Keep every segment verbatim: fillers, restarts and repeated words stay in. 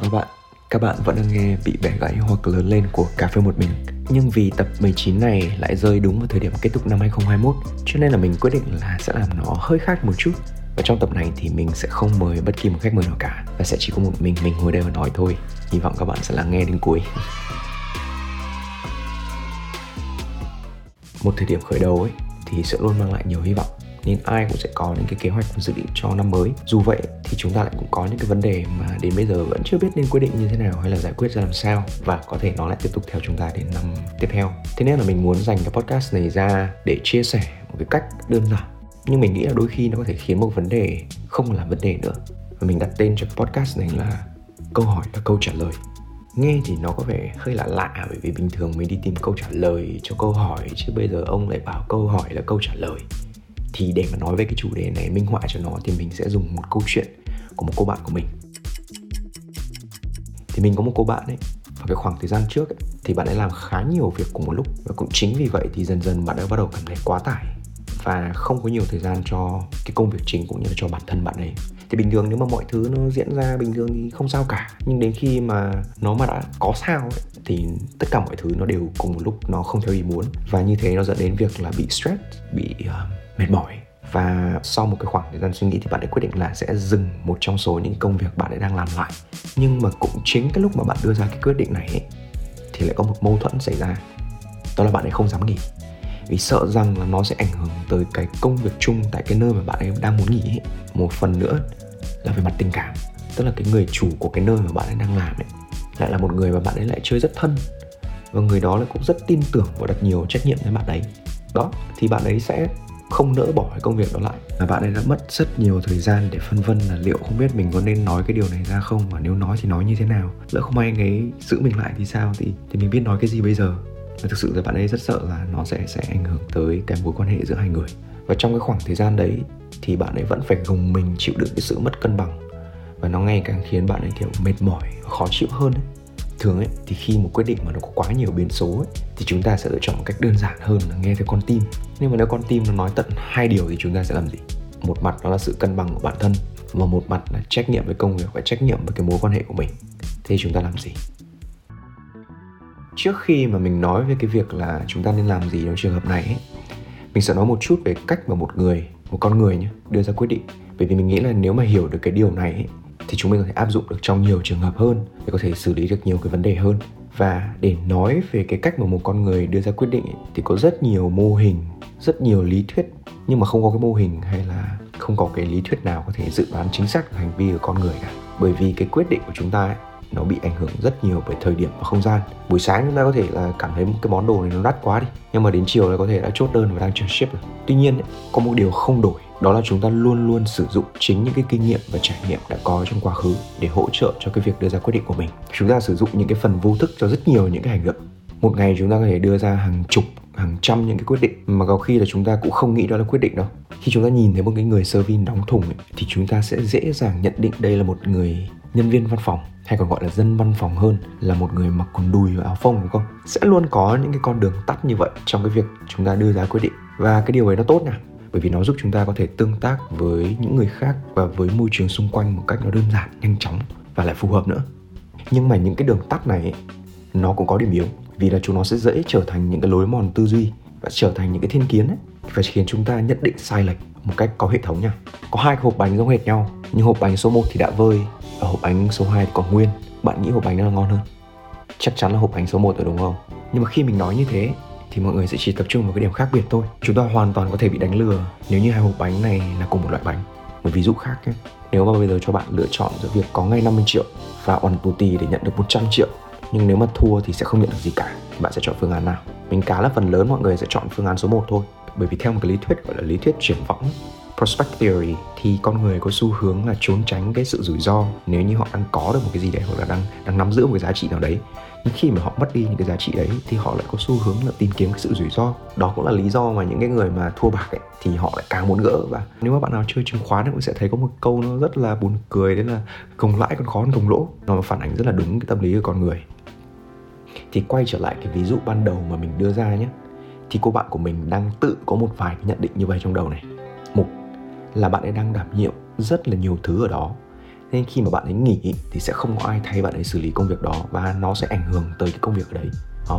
Chào các bạn, các bạn vẫn đang nghe Bị bẻ gãy hoặc lớn lên của Cafe một mình. Nhưng vì tập mười chín này lại rơi đúng vào thời điểm kết thúc năm hai không hai mốt, cho nên là mình quyết định là sẽ làm nó hơi khác một chút. Và trong tập này thì mình sẽ không mời bất kỳ một khách mời nào cả, và sẽ chỉ có một mình mình ngồi đây và nói thôi. Hy vọng các bạn sẽ lắng nghe đến cuối. Một thời điểm khởi đầu ấy thì sẽ luôn mang lại nhiều hy vọng, nên ai cũng sẽ có những cái kế hoạch dự định cho năm mới. Dù vậy thì chúng ta lại cũng có những cái vấn đề mà đến bây giờ vẫn chưa biết nên quyết định như thế nào hay là giải quyết ra làm sao, và có thể nó lại tiếp tục theo chúng ta đến năm tiếp theo. Thế nên là mình muốn dành cái podcast này ra để chia sẻ một cái cách đơn giản, nhưng mình nghĩ là đôi khi nó có thể khiến một vấn đề không là vấn đề nữa. Và mình đặt tên cho podcast này là Câu hỏi và câu trả lời. Nghe thì nó có vẻ hơi là lạ, bởi vì bình thường mình đi tìm câu trả lời cho câu hỏi, chứ bây giờ ông lại bảo câu hỏi là câu trả lời. Thì để mà nói về cái chủ đề này, minh họa cho nó, thì mình sẽ dùng một câu chuyện của một cô bạn của mình. Thì mình có một cô bạn ấy, và cái khoảng thời gian trước ấy, thì bạn ấy làm khá nhiều việc cùng một lúc. Và cũng chính vì vậy thì dần dần bạn ấy bắt đầu cảm thấy quá tải và không có nhiều thời gian cho cái công việc chính cũng như là cho bản thân bạn ấy. Thì bình thường nếu mà mọi thứ nó diễn ra bình thường thì không sao cả, nhưng đến khi mà nó mà đã có sao ấy, thì tất cả mọi thứ nó đều cùng một lúc, nó không theo ý muốn. Và như thế nó dẫn đến việc là bị stress, bị uh, mệt mỏi. Và sau một cái khoảng thời gian suy nghĩ thì bạn ấy quyết định là sẽ dừng một trong số những công việc bạn ấy đang làm lại. Nhưng mà cũng chính cái lúc mà bạn đưa ra cái quyết định này ấy, thì lại có một mâu thuẫn xảy ra. Đó là bạn ấy không dám nghỉ, vì sợ rằng là nó sẽ ảnh hưởng tới cái công việc chung tại cái nơi mà bạn ấy đang muốn nghỉ ấy. Một phần nữa là về mặt tình cảm, tức là cái người chủ của cái nơi mà bạn ấy đang làm ấy lại là một người mà bạn ấy lại chơi rất thân, và người đó lại cũng rất tin tưởng và đặt nhiều trách nhiệm với bạn ấy. Đó, thì bạn ấy sẽ không nỡ bỏ cái công việc đó lại, và bạn ấy đã mất rất nhiều thời gian để phân vân là liệu không biết mình có nên nói cái điều này ra không, và nếu nói thì nói như thế nào, lỡ không may anh ấy giữ mình lại thì sao, thì, thì mình biết nói cái gì bây giờ. Và thực sự là bạn ấy rất sợ là nó sẽ, sẽ ảnh hưởng tới cái mối quan hệ giữa hai người. Và trong cái khoảng thời gian đấy thì bạn ấy vẫn phải gồng mình chịu đựng cái sự mất cân bằng, và nó ngày càng khiến bạn ấy kiểu mệt mỏi và khó chịu hơn ấy. Thường ấy thì khi một quyết định mà nó có quá nhiều biến số ấy, thì chúng ta sẽ lựa chọn một cách đơn giản hơn là nghe theo con tim. Nhưng mà nếu con tim nó nói tận hai điều thì chúng ta sẽ làm gì? Một mặt nó là sự cân bằng của bản thân, và một mặt là trách nhiệm với công việc và trách nhiệm với cái mối quan hệ của mình. Thế chúng ta làm gì? Trước khi mà mình nói về cái việc là chúng ta nên làm gì trong trường hợp này ấy, mình sẽ nói một chút về cách mà một người, một con người nhé, đưa ra quyết định. Bởi vì mình nghĩ là nếu mà hiểu được cái điều này ấy, thì chúng mình có thể áp dụng được trong nhiều trường hợp hơn, để có thể xử lý được nhiều cái vấn đề hơn. Và để nói về cái cách mà một con người đưa ra quyết định ấy, thì có rất nhiều mô hình, rất nhiều lý thuyết, nhưng mà không có cái mô hình hay là không có cái lý thuyết nào có thể dự đoán chính xác hành vi của con người cả. Bởi vì cái quyết định của chúng ta ấy, nó bị ảnh hưởng rất nhiều bởi thời điểm và không gian. Buổi sáng chúng ta có thể là cảm thấy cái món đồ này nó đắt quá đi, nhưng mà đến chiều là có thể đã chốt đơn và đang chờ ship rồi. Tuy nhiên ấy, có một điều không đổi, đó là chúng ta luôn luôn sử dụng chính những cái kinh nghiệm và trải nghiệm đã có trong quá khứ để hỗ trợ cho cái việc đưa ra quyết định của mình. Chúng ta sử dụng những cái phần vô thức cho rất nhiều những cái hành động. Một ngày chúng ta có thể đưa ra hàng chục, hàng trăm những cái quyết định mà có khi là chúng ta cũng không nghĩ đó là quyết định đâu. Khi chúng ta nhìn thấy một cái người serving đóng thùng ấy, thì chúng ta sẽ dễ dàng nhận định đây là một người nhân viên văn phòng, hay còn gọi là dân văn phòng hơn là một người mặc quần đùi và áo phông, đúng không? Sẽ luôn có những cái con đường tắt như vậy trong cái việc chúng ta đưa ra quyết định. Và cái điều ấy nó tốt nào? Bởi vì nó giúp chúng ta có thể tương tác với những người khác và với môi trường xung quanh một cách nó đơn giản, nhanh chóng và lại phù hợp nữa. Nhưng mà những cái đường tắt này ấy, nó cũng có điểm yếu, vì là chúng nó sẽ dễ trở thành những cái lối mòn tư duy và trở thành những cái thiên kiến ấy, và khiến chúng ta nhận định sai lệch một cách có hệ thống nha. Có hai cái hộp bánh giống hệt nhau, nhưng hộp bánh số một thì đã vơi, ở hộp bánh số hai còn nguyên. Bạn nghĩ hộp bánh nào là ngon hơn? Chắc chắn là hộp bánh số một rồi, đúng không? Nhưng mà khi mình nói như thế thì mọi người sẽ chỉ tập trung vào cái điểm khác biệt thôi. Chúng ta hoàn toàn có thể bị đánh lừa nếu như hai hộp bánh này là cùng một loại bánh. Một ví dụ khác nhé, nếu mà bây giờ cho bạn lựa chọn giữa việc có ngay năm mươi triệu và oằn tù tì để nhận được một trăm triệu, nhưng nếu mà thua thì sẽ không nhận được gì cả, thì bạn sẽ chọn phương án nào? Mình cá là phần lớn mọi người sẽ chọn phương án số một thôi. Bởi vì theo một cái lý thuyết gọi là lý thuyết triển vọng, prospect theory, thì con người có xu hướng là trốn tránh cái sự rủi ro nếu như họ đang có được một cái gì đấy, hoặc là đang đang nắm giữ một cái giá trị nào đấy. Nhưng khi mà họ mất đi những cái giá trị đấy thì họ lại có xu hướng là tìm kiếm cái sự rủi ro. Đó cũng là lý do mà những cái người mà thua bạc ấy thì họ lại càng muốn gỡ. Và nếu mà bạn nào chơi chứng khoán thì cũng sẽ thấy có một câu nó rất là buồn cười, đấy là gồng lãi còn khó hơn gồng lỗ. Nó phản ánh rất là đúng cái tâm lý của con người. Thì quay trở lại cái ví dụ ban đầu mà mình đưa ra nhé, thì cô bạn của mình đang tự có một vài cái nhận định như vậy trong đầu này. Một là bạn ấy đang đảm nhiệm rất là nhiều thứ ở đó, Nên khi mà bạn ấy nghỉ thì sẽ không có ai thay bạn ấy xử lý công việc đó, và nó sẽ ảnh hưởng tới cái công việc ở đấy.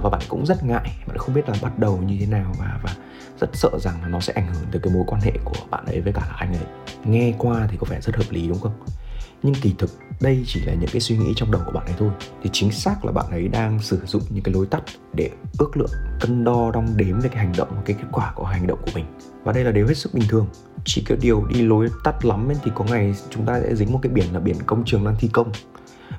Và bạn cũng rất ngại, bạn không biết là bắt đầu như thế nào, và, và rất sợ rằng là nó sẽ ảnh hưởng tới cái mối quan hệ của bạn ấy với cả là anh ấy. Nghe qua thì có vẻ rất hợp lý đúng không? Nhưng kỳ thực đây chỉ là những cái suy nghĩ trong đầu của bạn ấy thôi. Thì chính xác là bạn ấy đang sử dụng những cái lối tắt để ước lượng, cân đo, đong đếm về cái hành động, cái kết quả của hành động của mình. Và đây là điều hết sức bình thường. Chỉ cái điều đi lối tắt lắm thì có ngày chúng ta sẽ dính một cái biển là biển công trường đang thi công.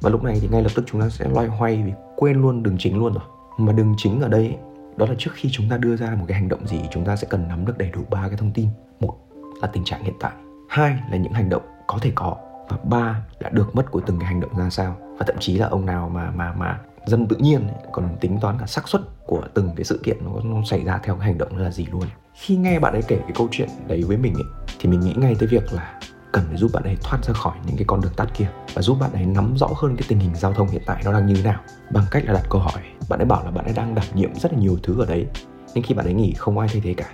Và lúc này thì ngay lập tức chúng ta sẽ loay hoay vì quên luôn đường chính luôn rồi. Mà đường chính ở đây, đó là trước khi chúng ta đưa ra một cái hành động gì, chúng ta sẽ cần nắm được đầy đủ ba cái thông tin. Một là tình trạng hiện tại, hai là những hành động có thể có, và ba là được mất của từng cái hành động ra sao. Và thậm chí là ông nào mà mà mà dân tự nhiên ấy, còn tính toán cả xác suất của từng cái sự kiện nó, nó xảy ra theo cái hành động là gì luôn. Khi nghe bạn ấy kể cái câu chuyện đấy với mình ấy, thì mình nghĩ ngay tới việc là cần phải giúp bạn ấy thoát ra khỏi những cái con đường tắt kia, và giúp bạn ấy nắm rõ hơn cái tình hình giao thông hiện tại nó đang như thế nào, bằng cách là đặt câu hỏi. Bạn ấy bảo là bạn ấy đang đảm nhiệm rất là nhiều thứ ở đấy, nhưng khi bạn ấy nghỉ không ai thay thế cả.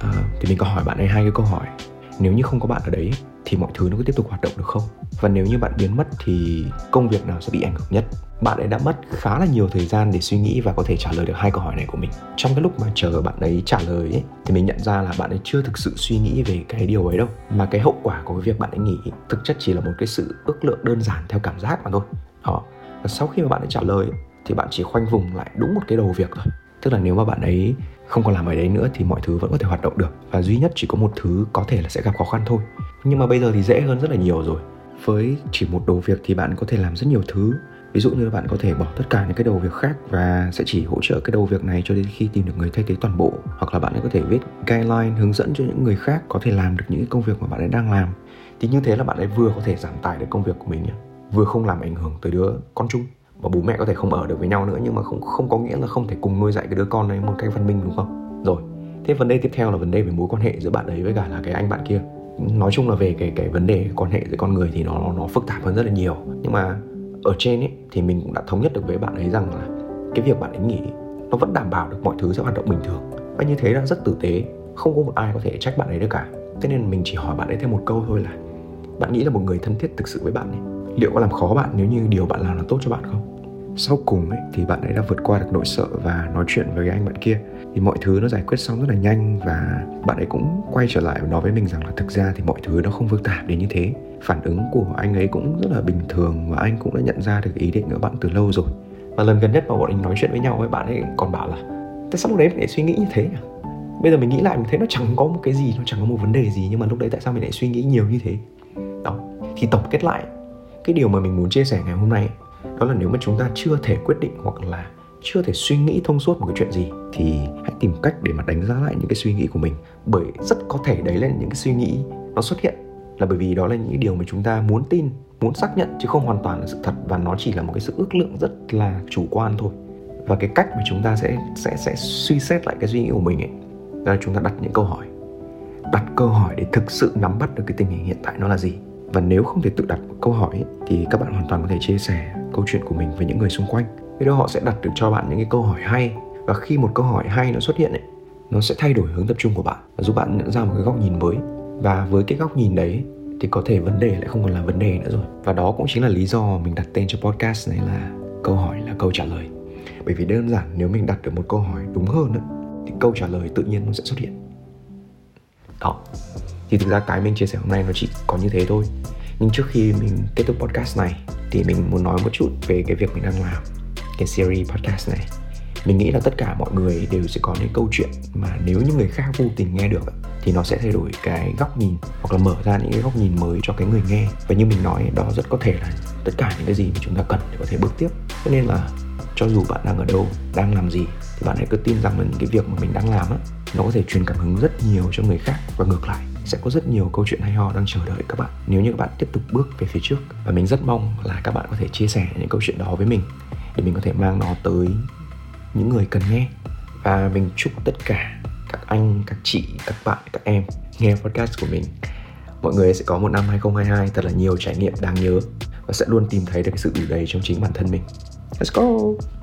à, Thì mình có hỏi bạn ấy hai cái câu hỏi: nếu như không có bạn ở đấy thì mọi thứ nó có tiếp tục hoạt động được không? Và nếu như bạn biến mất thì công việc nào sẽ bị ảnh hưởng nhất? Bạn ấy đã mất khá là nhiều thời gian để suy nghĩ và có thể trả lời được hai câu hỏi này của mình. Trong cái lúc mà chờ bạn ấy trả lời ấy, thì mình nhận ra là bạn ấy chưa thực sự suy nghĩ về cái điều ấy đâu. Mà cái hậu quả của cái việc bạn ấy nghỉ thực chất chỉ là một cái sự ước lượng đơn giản theo cảm giác mà thôi. Đó. Và sau khi mà bạn ấy trả lời thì bạn chỉ khoanh vùng lại đúng một cái đầu việc thôi. Tức là nếu mà bạn ấy không còn làm ở đấy nữa thì mọi thứ vẫn có thể hoạt động được, và duy nhất chỉ có một thứ có thể là sẽ gặp khó khăn thôi. Nhưng mà bây giờ thì dễ hơn rất là nhiều rồi. Với chỉ một đầu việc thì bạn có thể làm rất nhiều thứ. Ví dụ như là bạn có thể bỏ tất cả những cái đầu việc khác và sẽ chỉ hỗ trợ cái đầu việc này cho đến khi tìm được người thay thế toàn bộ. Hoặc là bạn ấy có thể viết guideline hướng dẫn cho những người khác có thể làm được những cái công việc mà bạn ấy đang làm. Thì như thế là bạn ấy vừa có thể giảm tải được công việc của mình, vừa không làm ảnh hưởng tới đứa con chung. Và bố mẹ có thể không ở được với nhau nữa, nhưng mà không, không có nghĩa là không thể cùng nuôi dạy cái đứa con đấy một cách văn minh, đúng không? Rồi, thế vấn đề tiếp theo là vấn đề về mối quan hệ giữa bạn ấy với cả là cái anh bạn kia. Nói chung là về cái, cái vấn đề quan hệ giữa con người thì nó, nó phức tạp hơn rất là nhiều. Nhưng mà ở trên ấy, thì mình cũng đã thống nhất được với bạn ấy rằng là cái việc bạn ấy nghỉ nó vẫn đảm bảo được mọi thứ sẽ hoạt động bình thường. Và như thế là rất tử tế, không có một ai có thể trách bạn ấy được cả. Thế nên mình chỉ hỏi bạn ấy thêm một câu thôi là: bạn nghĩ là một người thân thiết thực sự với bạn ấy, liệu có làm khó bạn nếu như điều bạn làm là tốt cho bạn không? Sau cùng ấy, thì bạn ấy đã vượt qua được nỗi sợ và nói chuyện với cái anh bạn kia. Thì mọi thứ nó giải quyết xong rất là nhanh, và bạn ấy cũng quay trở lại và nói với mình rằng là thực ra thì mọi thứ nó không phức tạp đến như thế. Phản ứng của anh ấy cũng rất là bình thường, và anh cũng đã nhận ra được ý định của bạn từ lâu rồi. Và lần gần nhất mà bọn anh nói chuyện với nhau ấy, bạn ấy còn bảo là: tại sao lúc đấy mình lại suy nghĩ như thế nhỉ? Bây giờ mình nghĩ lại mình thấy nó chẳng có một cái gì, nó chẳng có một vấn đề gì, nhưng mà lúc đấy tại sao mình lại suy nghĩ nhiều như thế? Đó, thì tổng kết lại, cái điều mà mình muốn chia sẻ ngày hôm nay ấy, đó là nếu mà chúng ta chưa thể quyết định hoặc là chưa thể suy nghĩ thông suốt một cái chuyện gì thì hãy tìm cách để mà đánh giá lại những cái suy nghĩ của mình. Bởi rất có thể đấy là những cái suy nghĩ nó xuất hiện là bởi vì đó là những điều mà chúng ta muốn tin, muốn xác nhận, chứ không hoàn toàn là sự thật, và nó chỉ là một cái sự ước lượng rất là chủ quan thôi. Và cái cách mà chúng ta sẽ, sẽ, sẽ suy xét lại cái suy nghĩ của mình ấy, đó là chúng ta đặt những câu hỏi. Đặt câu hỏi để thực sự nắm bắt được cái tình hình hiện tại nó là gì. Và nếu không thể tự đặt câu hỏi ấy, thì các bạn hoàn toàn có thể chia sẻ câu chuyện của mình với những người xung quanh. Thế đó họ sẽ đặt được cho bạn những cái câu hỏi hay. Và khi một câu hỏi hay nó xuất hiện ấy, nó sẽ thay đổi hướng tập trung của bạn và giúp bạn nhận ra một cái góc nhìn mới. Và với cái góc nhìn đấy thì có thể vấn đề lại không còn là vấn đề nữa rồi. Và đó cũng chính là lý do mình đặt tên cho podcast này là Câu hỏi là câu trả lời. Bởi vì đơn giản nếu mình đặt được một câu hỏi đúng hơn ấy, thì câu trả lời tự nhiên nó sẽ xuất hiện. Đó. Thì thực ra cái mình chia sẻ hôm nay nó chỉ có như thế thôi. Nhưng trước khi mình kết thúc podcast này thì mình muốn nói một chút về cái việc mình đang làm, cái series podcast này. Mình nghĩ là tất cả mọi người đều sẽ có những câu chuyện mà nếu những người khác vô tình nghe được thì nó sẽ thay đổi cái góc nhìn hoặc là mở ra những cái góc nhìn mới cho cái người nghe. Và như mình nói, đó rất có thể là tất cả những cái gì mà chúng ta cần để có thể bước tiếp. Cho nên là cho dù bạn đang ở đâu, đang làm gì, thì bạn hãy cứ tin rằng là những cái việc mà mình đang làm á, nó có thể truyền cảm hứng rất nhiều cho người khác, và ngược lại sẽ có rất nhiều câu chuyện hay ho đang chờ đợi các bạn nếu như các bạn tiếp tục bước về phía trước. Và mình rất mong là các bạn có thể chia sẻ những câu chuyện đó với mình để mình có thể mang nó tới những người cần nghe. Và mình chúc tất cả các anh, các chị, các bạn, các em nghe podcast của mình, mọi người sẽ có một năm hai không hai hai thật là nhiều trải nghiệm đáng nhớ và sẽ luôn tìm thấy được cái sự đủ đầy trong chính bản thân mình. Let's go!